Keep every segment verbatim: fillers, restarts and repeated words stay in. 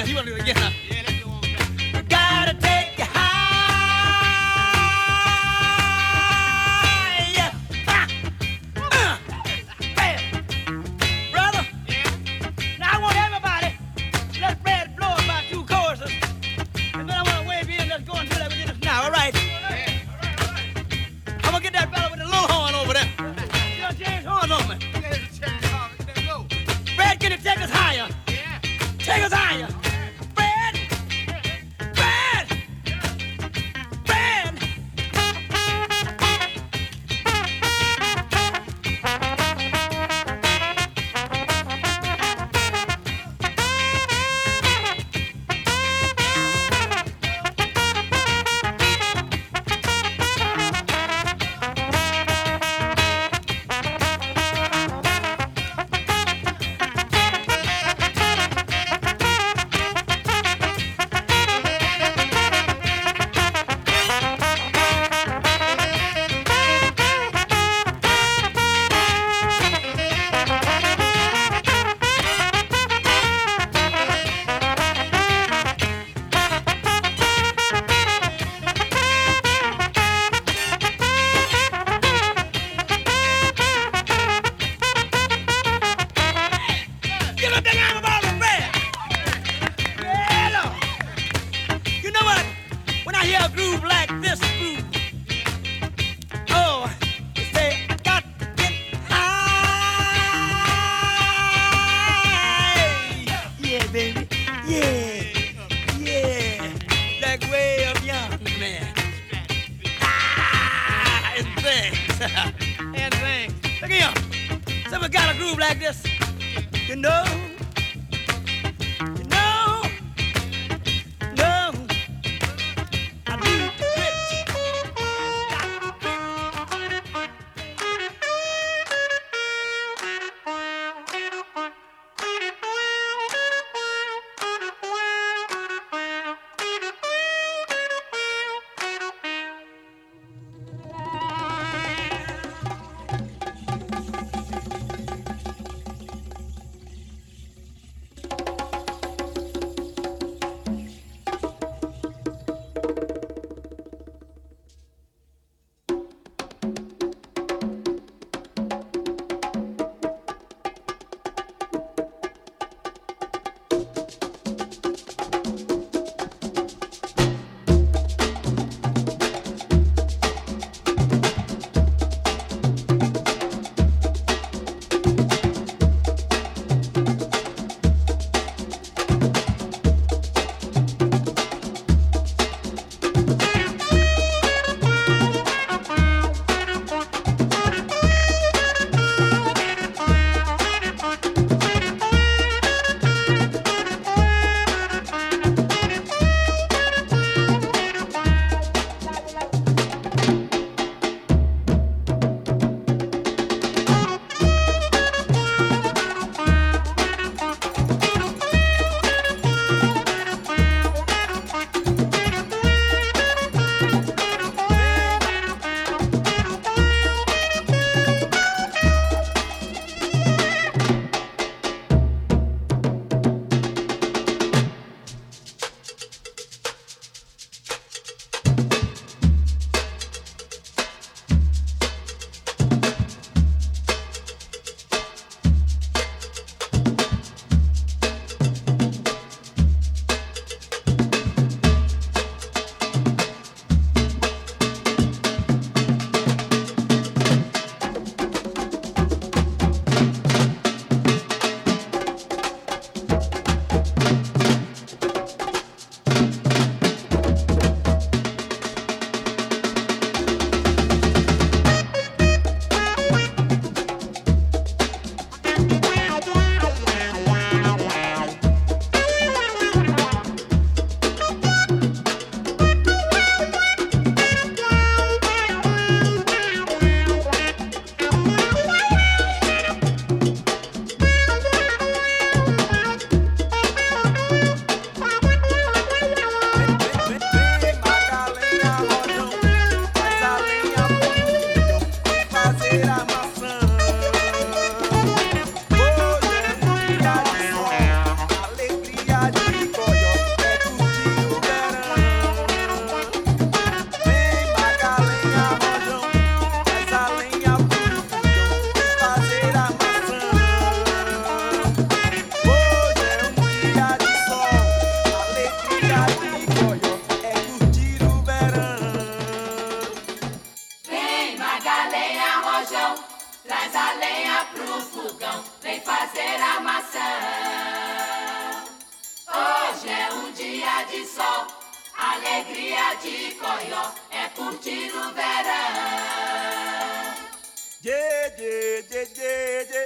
again. You want to do it again, huh? Yeah, let's do it again. Gotta take you high. Yeah. Ha. Uh. Bam. Brother? Yeah. Now I want everybody, let's Brad blow up by two choruses. And then I want to wave in, let's go and do that within us now, all right? All right. Yeah. All right, all right. I'm going to get that fella with the little horn over there. You know, James Horn over there. Brad, can you take us higher? Yeah. Take us higher. alegria de Coió, é curtir o verão. Yeah, yeah, yeah, yeah, yeah.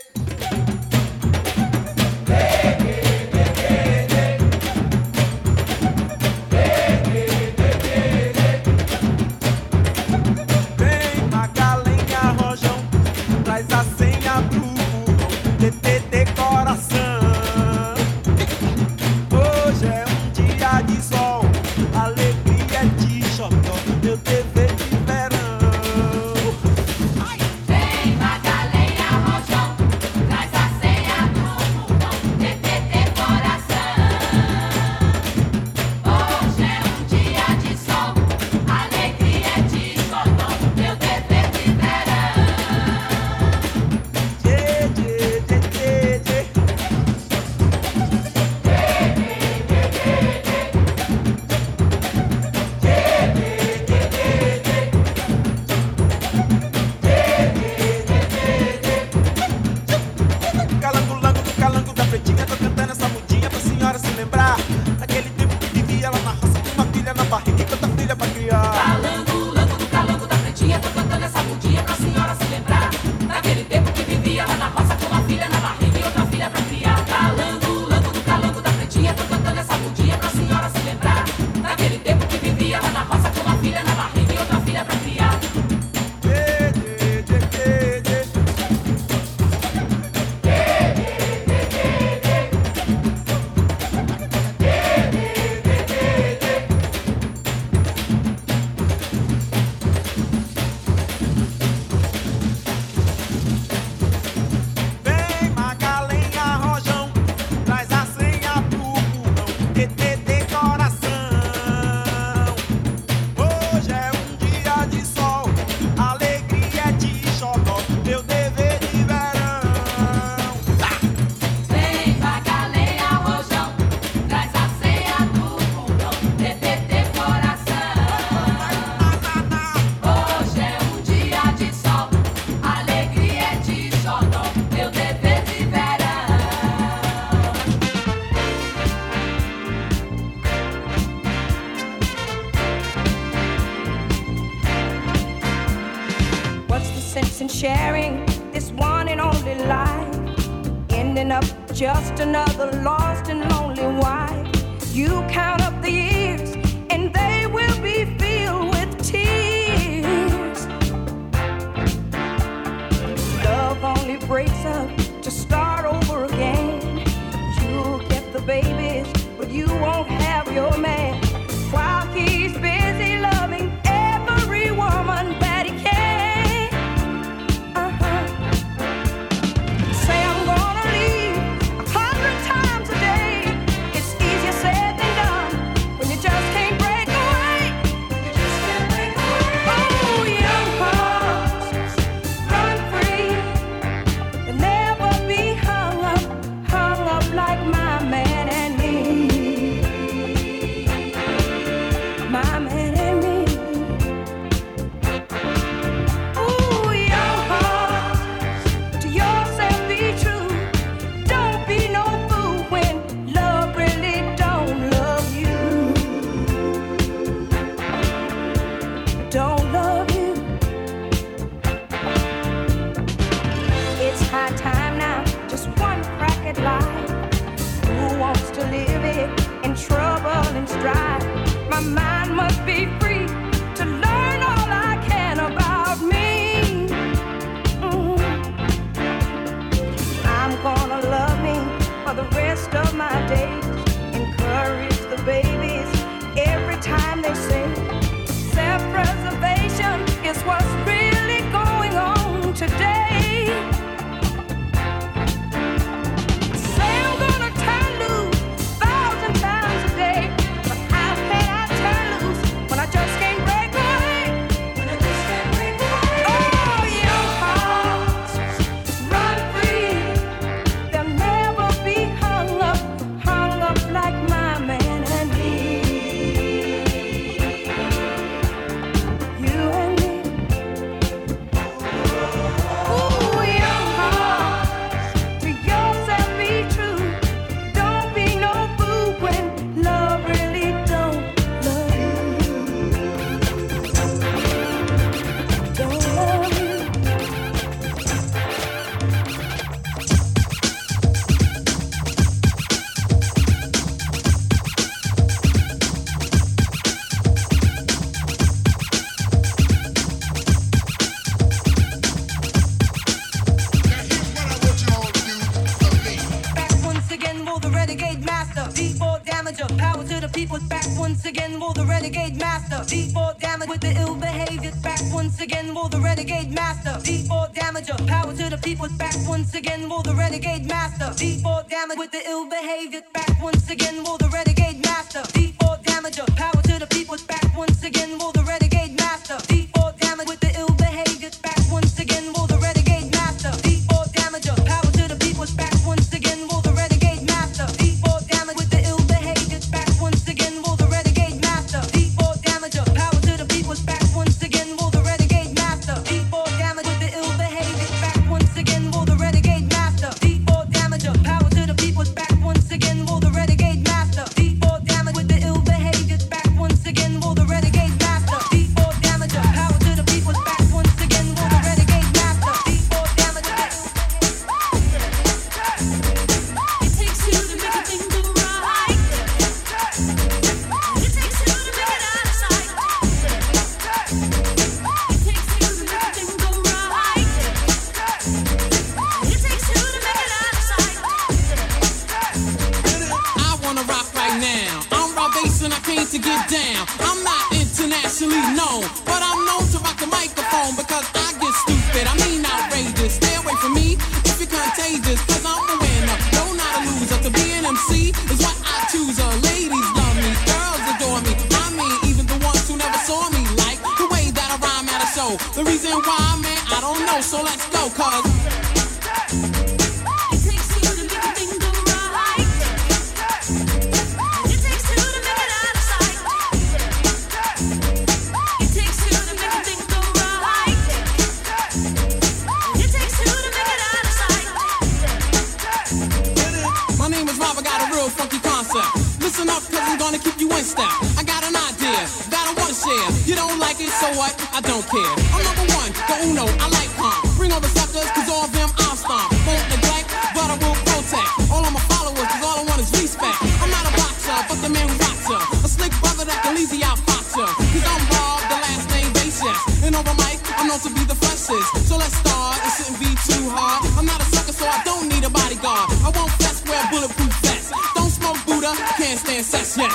Sharing this one and only life, ending up just another lost and lonely wife. You count up the years and they will be filled with tears. Love only breaks up to start over again. You'll get the babies, but you won't have your man. While he's busy loving every woman that he can. Turn power to the people. Back once again, roll the renegade master. D four damage with the ill behavior. Back once again, roll the renegade master. D four damager. Power to the people. Back once again, roll the renegade master. D four damage with the ill behavior. Back once again, roll the renegade master. D four damager. Power to the people. Back once again, roll the renegade master. D four damage with the ill behavior. Back once again, roll the renegade master. D four damager. Power to the people. Back once again, roll the renegade master. D four damage with the ill behavior. Back once again, roll the renegade master. D four damager. Power to the people. Back once again, roll the renegade master. D four damage with the ill behavior. Back once again, roll the renegade master. D four damager. Power to the people. Back once again, roll the renegade master. D four damage with the ill behavior. Back once again, roll the renegade master. D four damager. Power to the people. Back once again, roll the renegade master. D four damager. It takes two to make a thing go right. It takes two to make it out of sight. It takes two to make a thing go right. It takes two to make it out of sight. I wanna rock right now. I'm raw bass and I came to get down. I'm not internationally known, but I'm known to rock the microphone because I get stupid. I mean outrageous. Stay away from me if you're contagious, cause I'm the winner. No, not a loser. To be an M C is what I choose. Uh, ladies love me, girls adore me. I mean, even the ones who never saw me like the way that I rhyme at a show. The reason why, man, I don't know. So let's go, cause it takes two to make a thing go right. It takes two to make it out of sight. It takes two to make a thing go right. It takes two to make it out of sight. my name is Rob. I got a real funky concept. Listen up, cause I'm gonna keep you in step. I got an idea that I wanna share. You don't like it, so what? I don't care. I'm number one, the uno, I like calm. Bring over suckers, cause all of them I'll stomp. Won't neglect, but I will protect. All of my followers, cause all I want is respect. I'm not a boxer, but the man who rocks her. A slick brother that can easy out boxer. Cause I'm Bob, the last name Basis. And over mic, I'm known to be the freshest. So let's start, it shouldn't be too hard. I'm not a sucker, so I don't need a bodyguard. I won't flex, wear bulletproof vests. Don't smoke Buddha, can't stand sex, yes.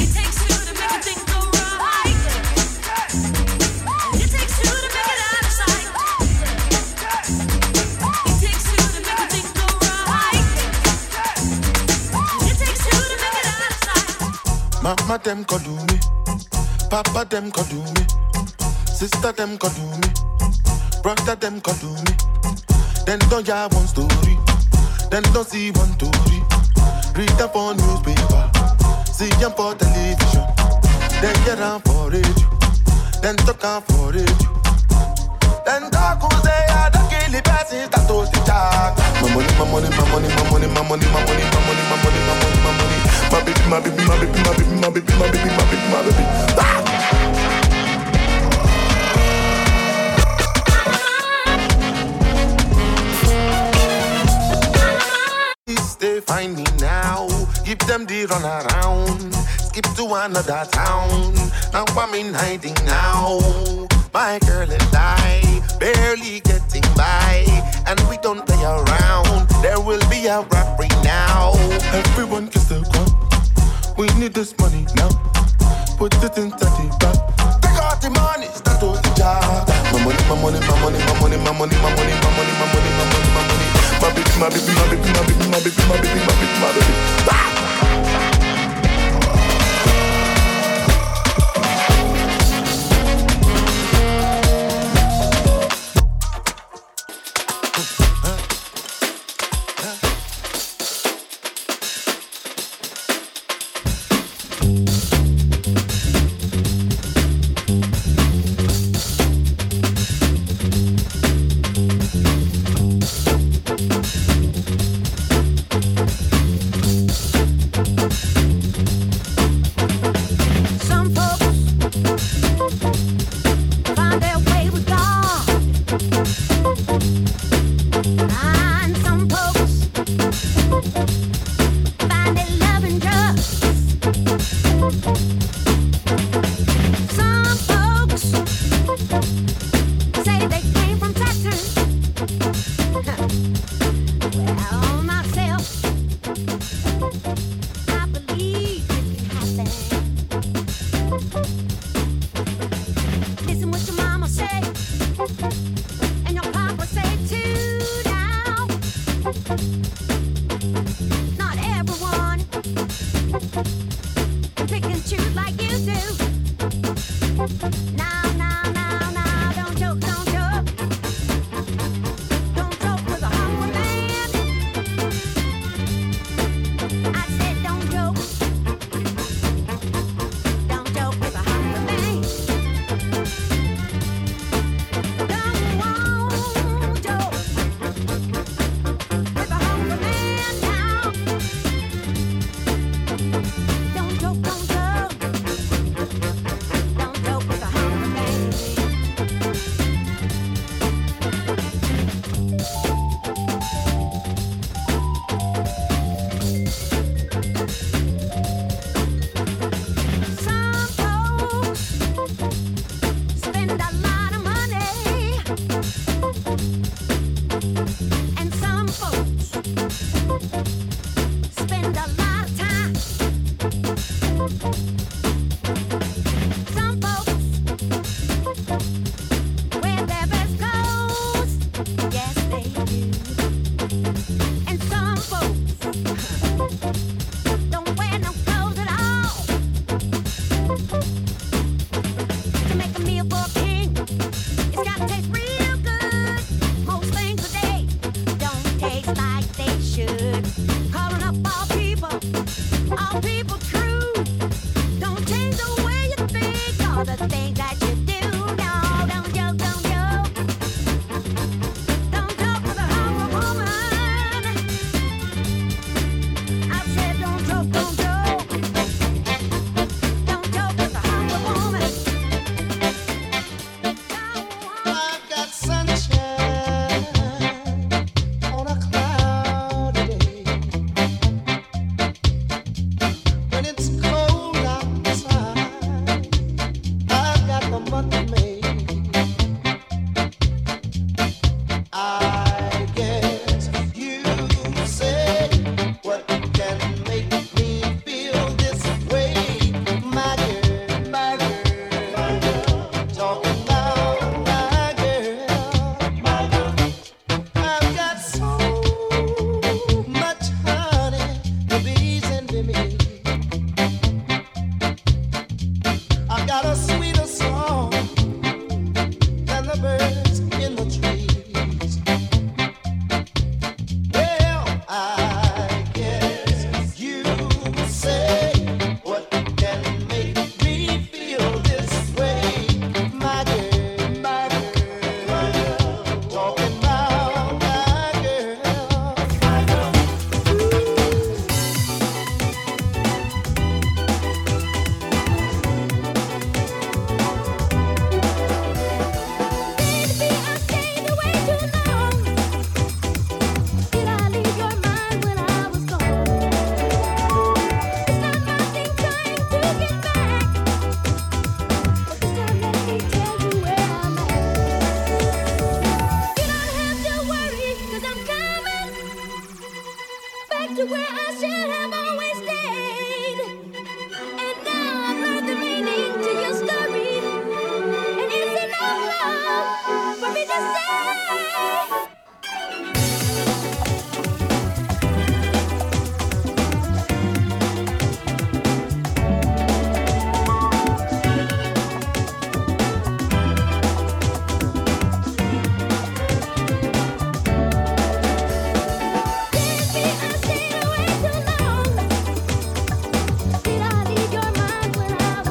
It takes two to make a thing go right. It takes two to make it out of sight. It takes two to make a thing go right. It takes two to make it out of sight. Mama dem could do me, Papa dem could do me, Sister dem could do me, Brother dem could do me. Then don't ya one story, then don't see one story. Read them for newspaper, see them for television. Then get them for radio, then talk them for radio. Then talk who say I don't kill the person that told the talk. My money, my money, my money, my money, my money, my money, my money, my money, my money, my money. My baby, my baby, my baby, my baby, my baby, my baby, my baby, my baby. Ah! They find me now, give them the run around, skip to another town. Now I'm in hiding now. My girl and I barely getting by, and we don't play around. There will be a rap right now. Everyone kiss the ground. We need this money now. Put it into the bag. Take out the money, start to the job. My money, my money, my money, my money, my money, my money, my money, my money, my money, my money. My baby, my baby, my baby, my baby, my baby, my baby, my baby, my baby. Thank you. Not everyone pick and choose like you do. Now, now, now, now, don't joke, don't joke. Don't joke with a hungry man. I said don't joke. Don't joke with a hungry man. Don't joke with a hungry man now. Don't joke, don't joke. Don't joke with a hungry man. Some folks spend a lot of money, and some folks spend a lot of time. Some folks wear their best clothes, yes they do, and some folks don't wear no clothes at all. To make a meal for a king, it's gotta taste real good. Most things today don't taste like they should. Calling up all people, all people true. Don't change the way you think or the things that you do. No, don't joke, don't joke. Don't joke with a hungry woman. I said don't joke, don't joke. Don't joke with a hungry woman. I've got sunshine on a cloudy day. When it's cold outside, I've got the month of May. I guess you said what can make me feel this way, my girl, my girl, my girl. Talking loud, my girl, my girl. I've got so much honey the bees envy me. I've got a sweeter song than the birds in the trees. Well, I guess you say what can make me feel this way, my girl, my girl, my girl. Talking about my girl, my girl. Baby, I stayed away too long. Did I leave your mind when I was gone? It's not my thing trying to get back, but this time let me tell you where I'm at. You don't have to worry, 'cause I'm coming back to where I should have always stayed. And now I've heard the meaning to your story, and it's enough love for me to say. Baby, I stayed away too long. Did I leave your mind when I was gone? When it's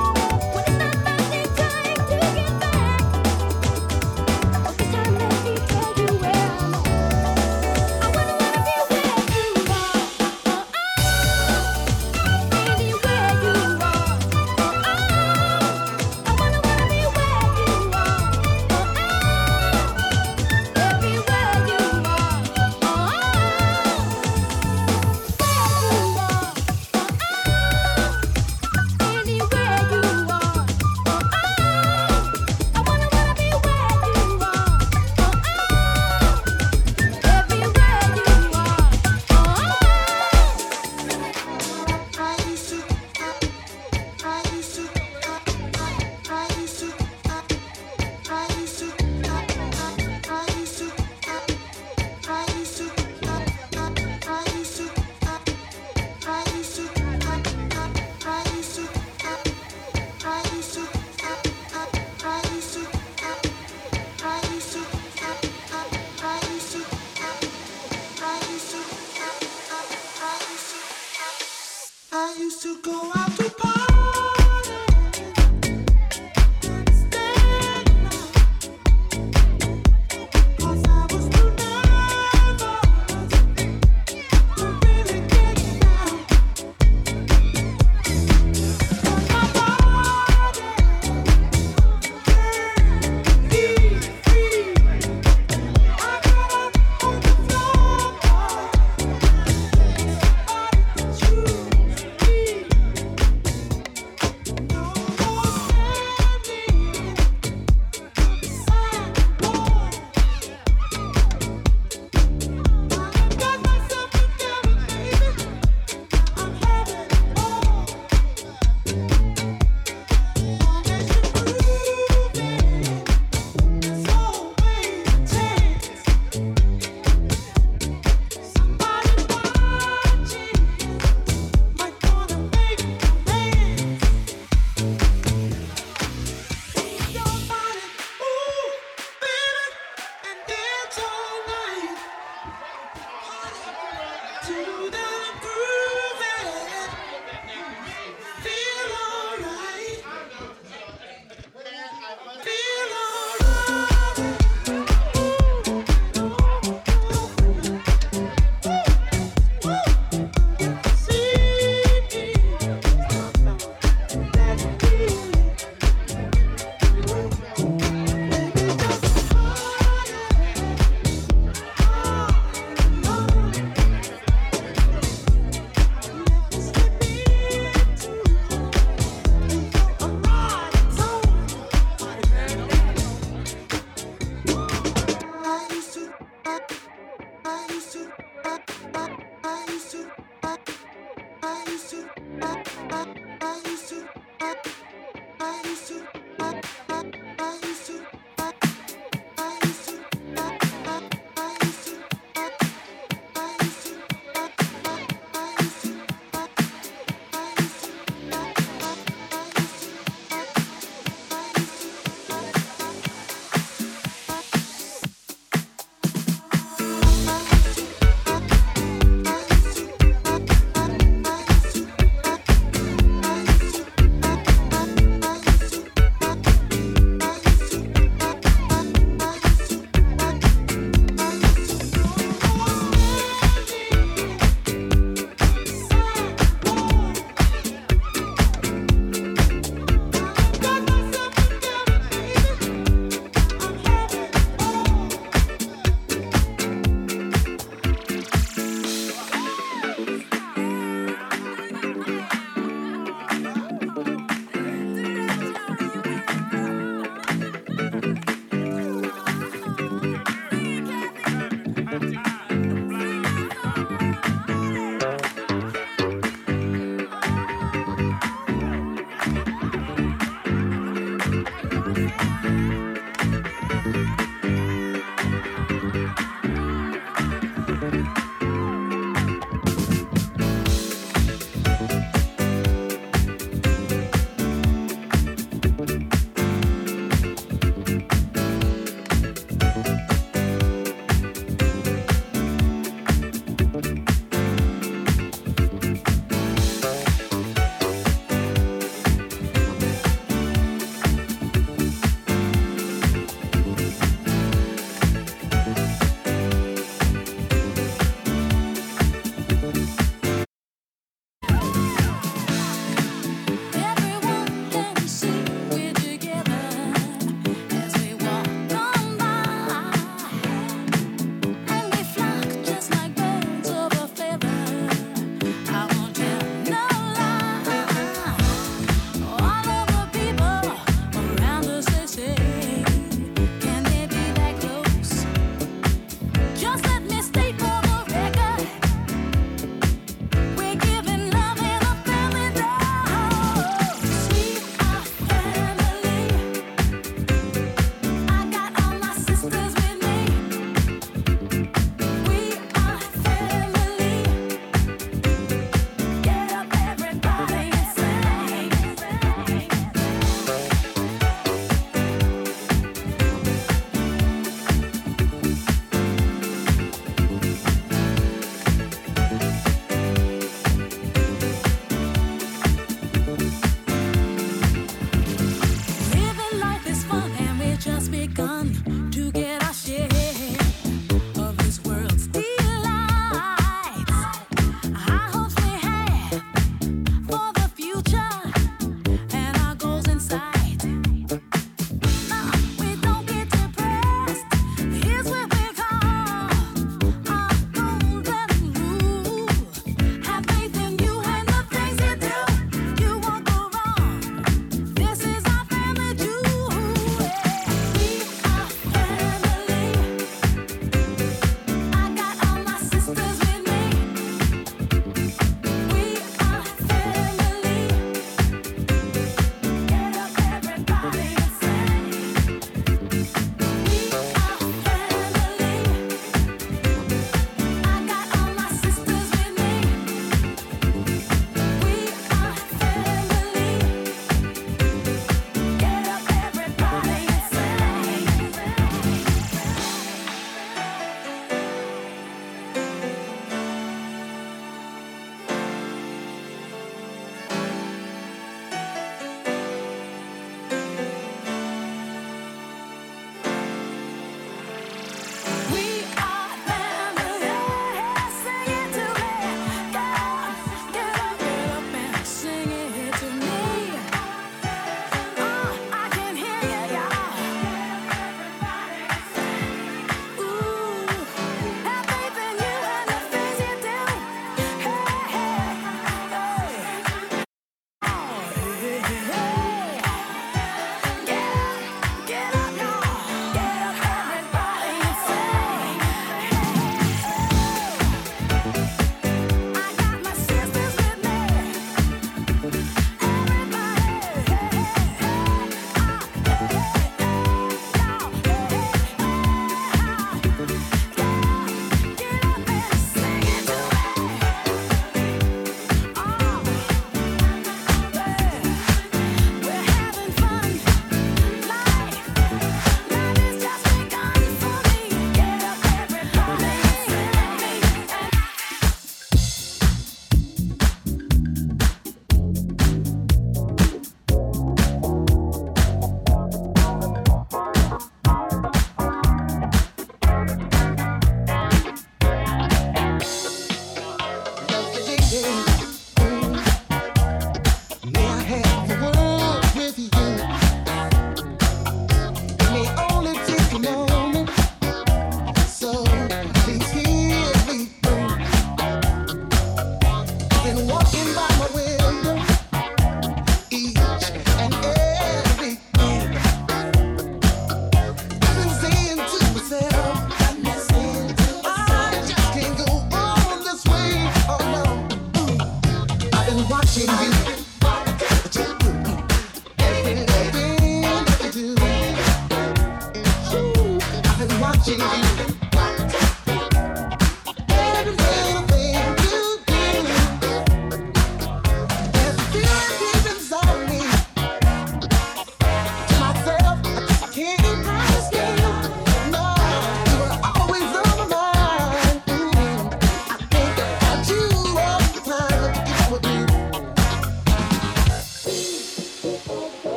not my thing trying to get back,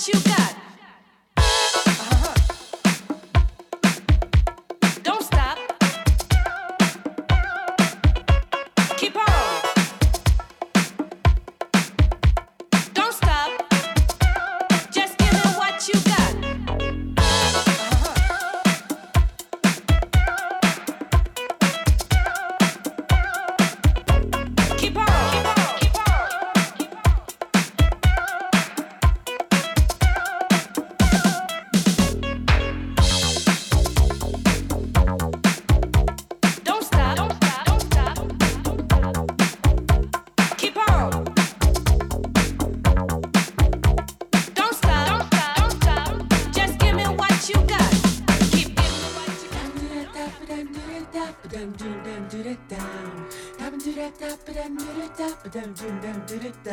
what you got. Then do then do it down. Then do that tap, then do it tap, then do that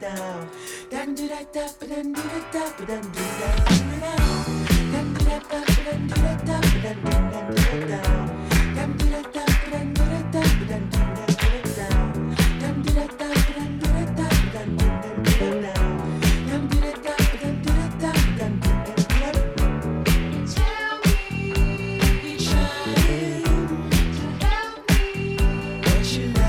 down. Then do that tap, then do it tap, then do that do it down. Then do that tap, then do it tap, then do that do it down. Then do that tap, then do it tap, then do that do it down. Then do that tap, then do it tap, then do that do it down. Tell me, we trying to help me, but you lie.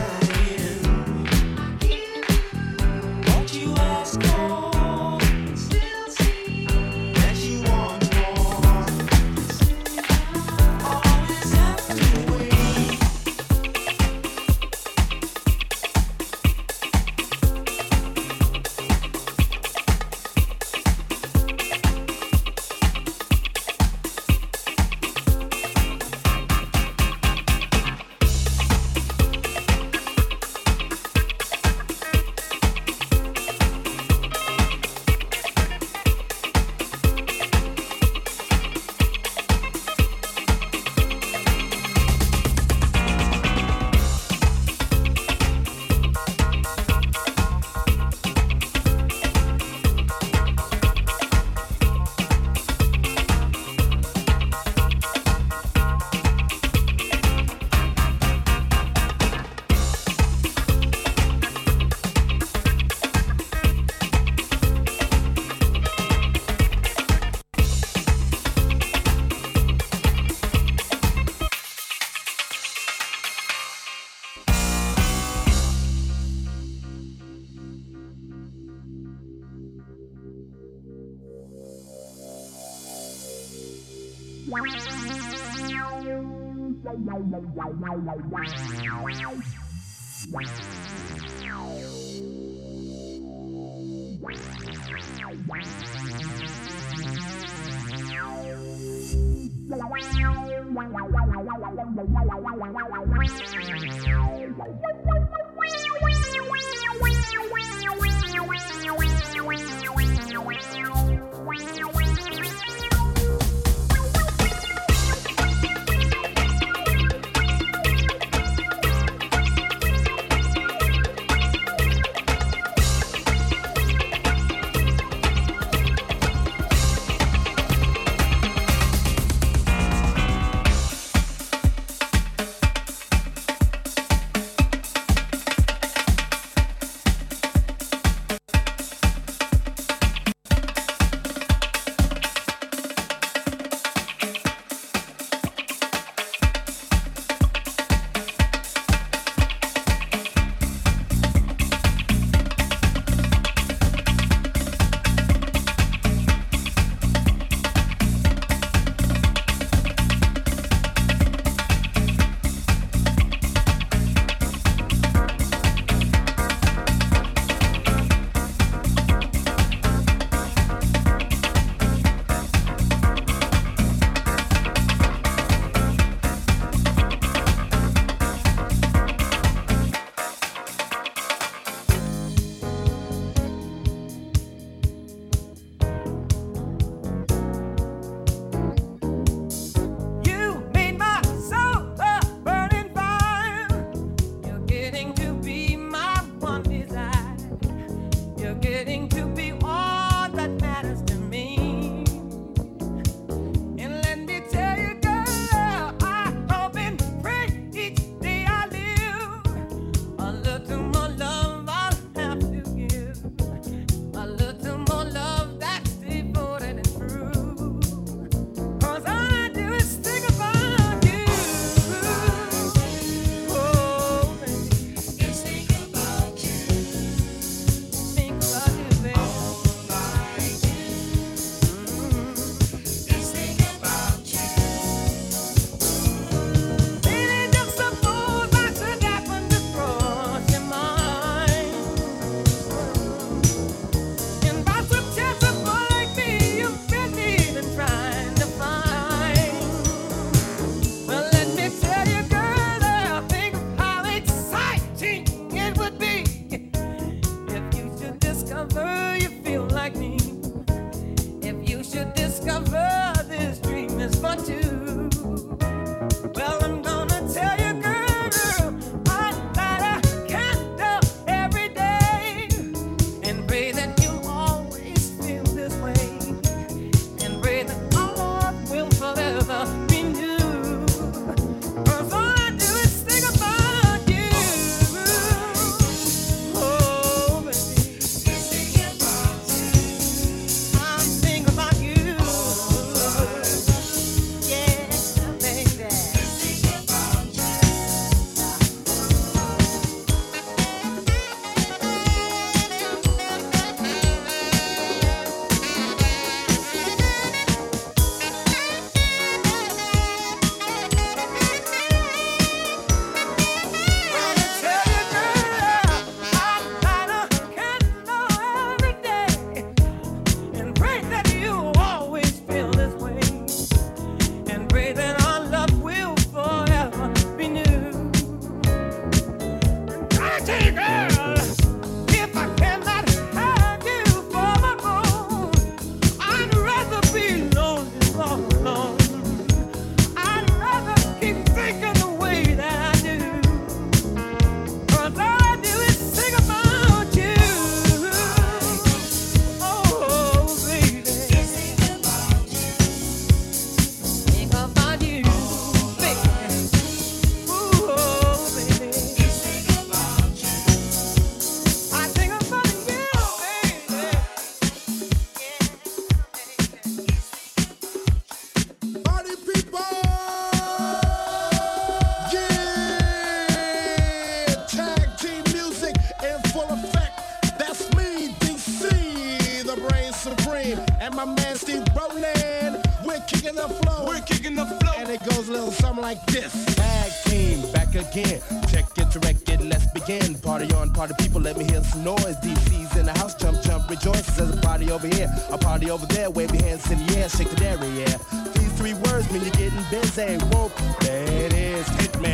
Supreme and my man Steve Rowland. We're kicking the flow. We're kicking the flow. And it goes a little something like this. Tag team, back again. Check it, direct it, let's begin. Party on, party people, let me hear some noise. D C's in the house, jump, jump, rejoices. There's a party over here, a party over there. Wave your hands in the air, shake the dairy, yeah. These three words mean you're getting busy. Whoop, there it is, hit me.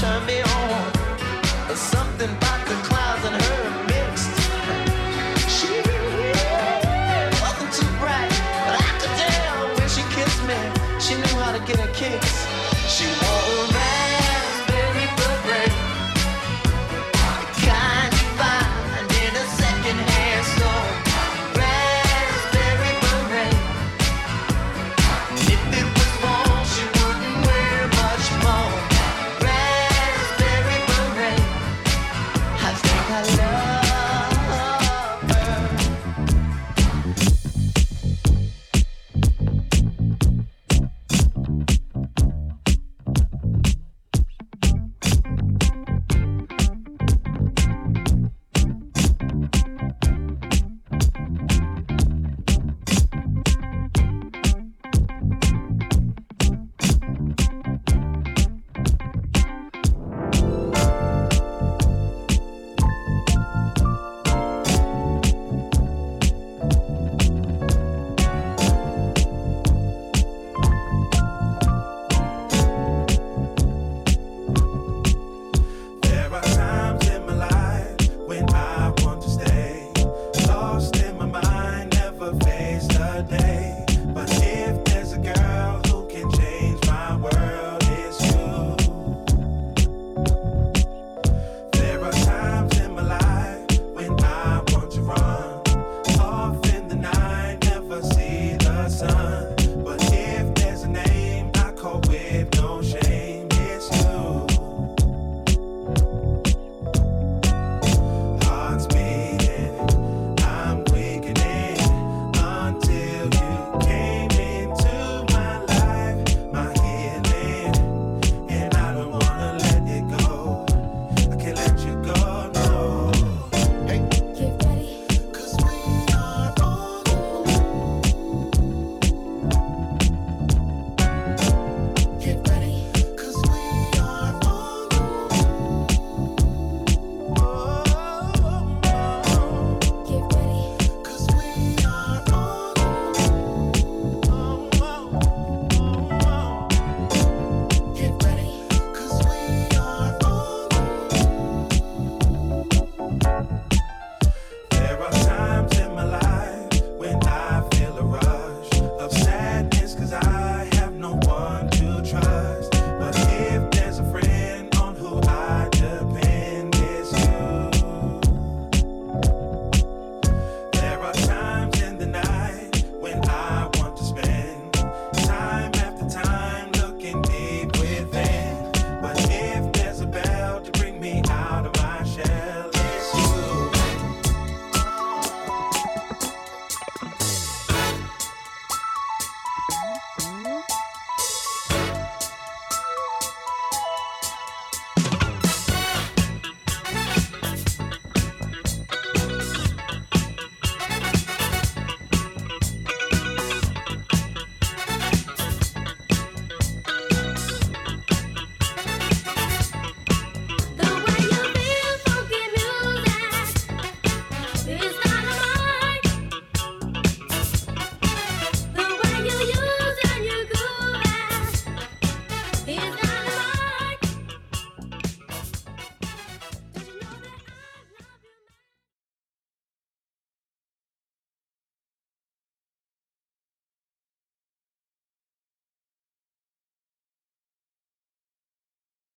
Turn me